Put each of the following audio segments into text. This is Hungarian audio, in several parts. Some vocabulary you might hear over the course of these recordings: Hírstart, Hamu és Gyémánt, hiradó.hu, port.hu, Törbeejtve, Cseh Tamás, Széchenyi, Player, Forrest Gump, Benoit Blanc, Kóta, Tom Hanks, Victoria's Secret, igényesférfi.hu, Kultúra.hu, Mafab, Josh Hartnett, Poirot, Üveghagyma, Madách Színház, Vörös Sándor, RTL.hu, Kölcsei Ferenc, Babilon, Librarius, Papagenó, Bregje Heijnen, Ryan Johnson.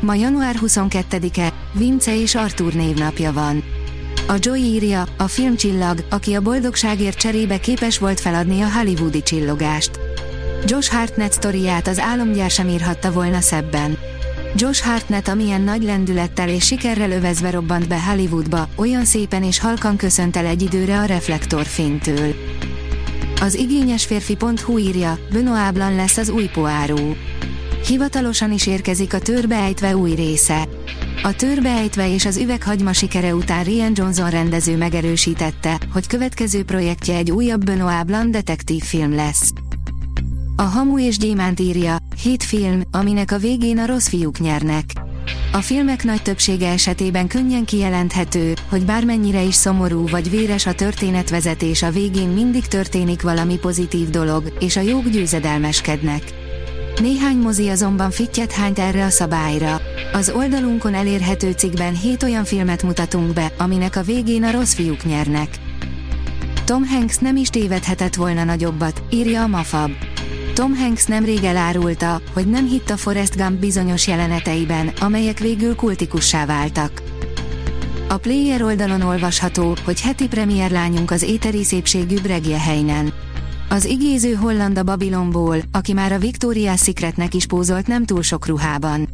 Ma január 22-e, Vince és Artúr névnapja van. A Joy írja, a filmcsillag, aki a boldogságért cserébe képes volt feladni a hollywoodi csillogást. Josh Hartnett sztoriát az álomgyár sem írhatta volna szebben. Josh Hartnett amilyen nagy lendülettel és sikerrel övezve robbant be Hollywoodba, olyan szépen és halkan köszönt el egy időre a reflektorfénytől. Az igényesférfi.hu írja, Benoit Blanc lesz az új Poirot. Hivatalosan is érkezik a Törbeejtve új része. A Törbeejtve és az Üveghagyma sikere után Ryan Johnson rendező megerősítette, hogy következő projektje egy újabb Benoit Blanc detektívfilm lesz. A Hamu és Gyémánt írja, 7 film, aminek a végén a rossz fiúk nyernek. A filmek nagy többsége esetében könnyen kijelenthető, hogy bármennyire is szomorú vagy véres a történetvezetés, a végén mindig történik valami pozitív dolog, és a jók győzedelmeskednek. Néhány mozi azonban fittyet hányt erre a szabályra. Az oldalunkon elérhető cikkben 7 olyan filmet mutatunk be, aminek a végén a rossz fiúk nyernek. Tom Hanks nem is tévedhetett volna nagyobbat, írja a Mafab. Tom Hanks nemrég elárulta, hogy nem hitt a Forrest Gump bizonyos jeleneteiben, amelyek végül kultikussá váltak. A Player oldalon olvasható, hogy heti premierlányunk az éteri szépségű Bregje Heijnen. Az igéző holland a Babilonból, aki már a Victoria's Secretnek is pózolt nem túl sok ruhában.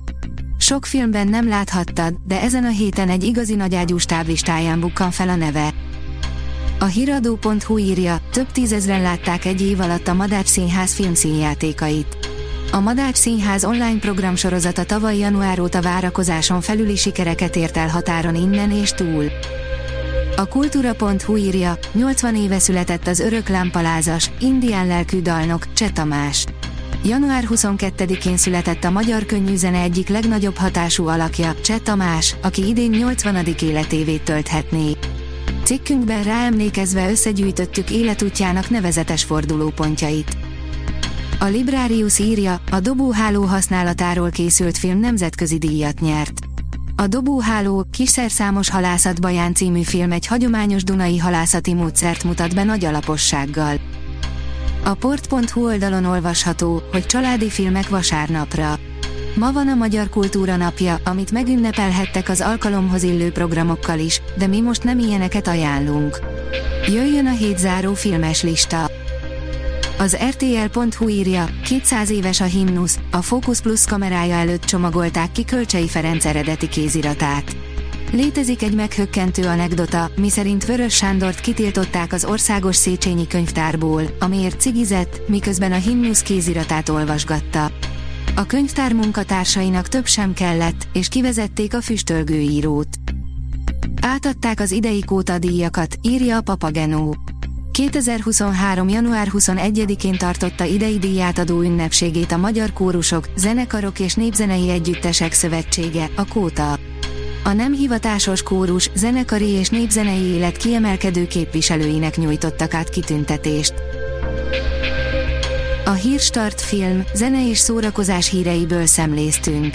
Sok filmben nem láthattad, de ezen a héten egy igazi nagyágyús táblistáján bukkan fel a neve. A hiradó.hu írja, több tízezren látták egy év alatt a Madách Színház filmszínjátékait. A Madách Színház online programsorozata tavaly január óta várakozáson felüli sikereket ért el határon innen és túl. A Kultúra.hu írja, 80 éve született az örök lámpalázas, indián lelkű dalnok, Cseh Tamás. Január 22-én született a magyar könnyűzene egyik legnagyobb hatású alakja, Cseh Tamás, aki idén 80. életévét tölthetné. Cikkünkben ráemlékezve összegyűjtöttük életútjának nevezetes fordulópontjait. A Librarius írja, a dobóháló használatáról készült film nemzetközi díjat nyert. A dobóháló, kiszerszámos halászatbaján című film egy hagyományos dunai halászati módszert mutat be nagy alapossággal. A port.hu oldalon olvasható, hogy családi filmek vasárnapra. Ma van a Magyar Kultúra napja, amit megünnepelhettek az alkalomhoz illő programokkal is, de mi most nem ilyeneket ajánlunk. Jöjjön a hét záró filmes lista. Az RTL.hu írja, 200 éves a himnusz, a Focus Plus kamerája előtt csomagolták ki Kölcsei Ferenc eredeti kéziratát. Létezik egy meghökkentő anekdota, miszerint Vörös Sándort kitiltották az országos Széchenyi könyvtárból, amiért cigizett, miközben a himnusz kéziratát olvasgatta. A könyvtár munkatársainak több sem kellett, és kivezették a füstölgő írót. Átadták az idei Kóta díjakat, írja a Papagenó. 2023. január 21-én tartotta idei díjátadó ünnepségét a Magyar Kórusok, Zenekarok és Népzenei Együttesek Szövetsége, a Kóta. A nem hivatásos kórus, zenekari és népzenei élet kiemelkedő képviselőinek nyújtottak át kitüntetést. A Hírstart film, zene és szórakozás híreiből szemléztünk.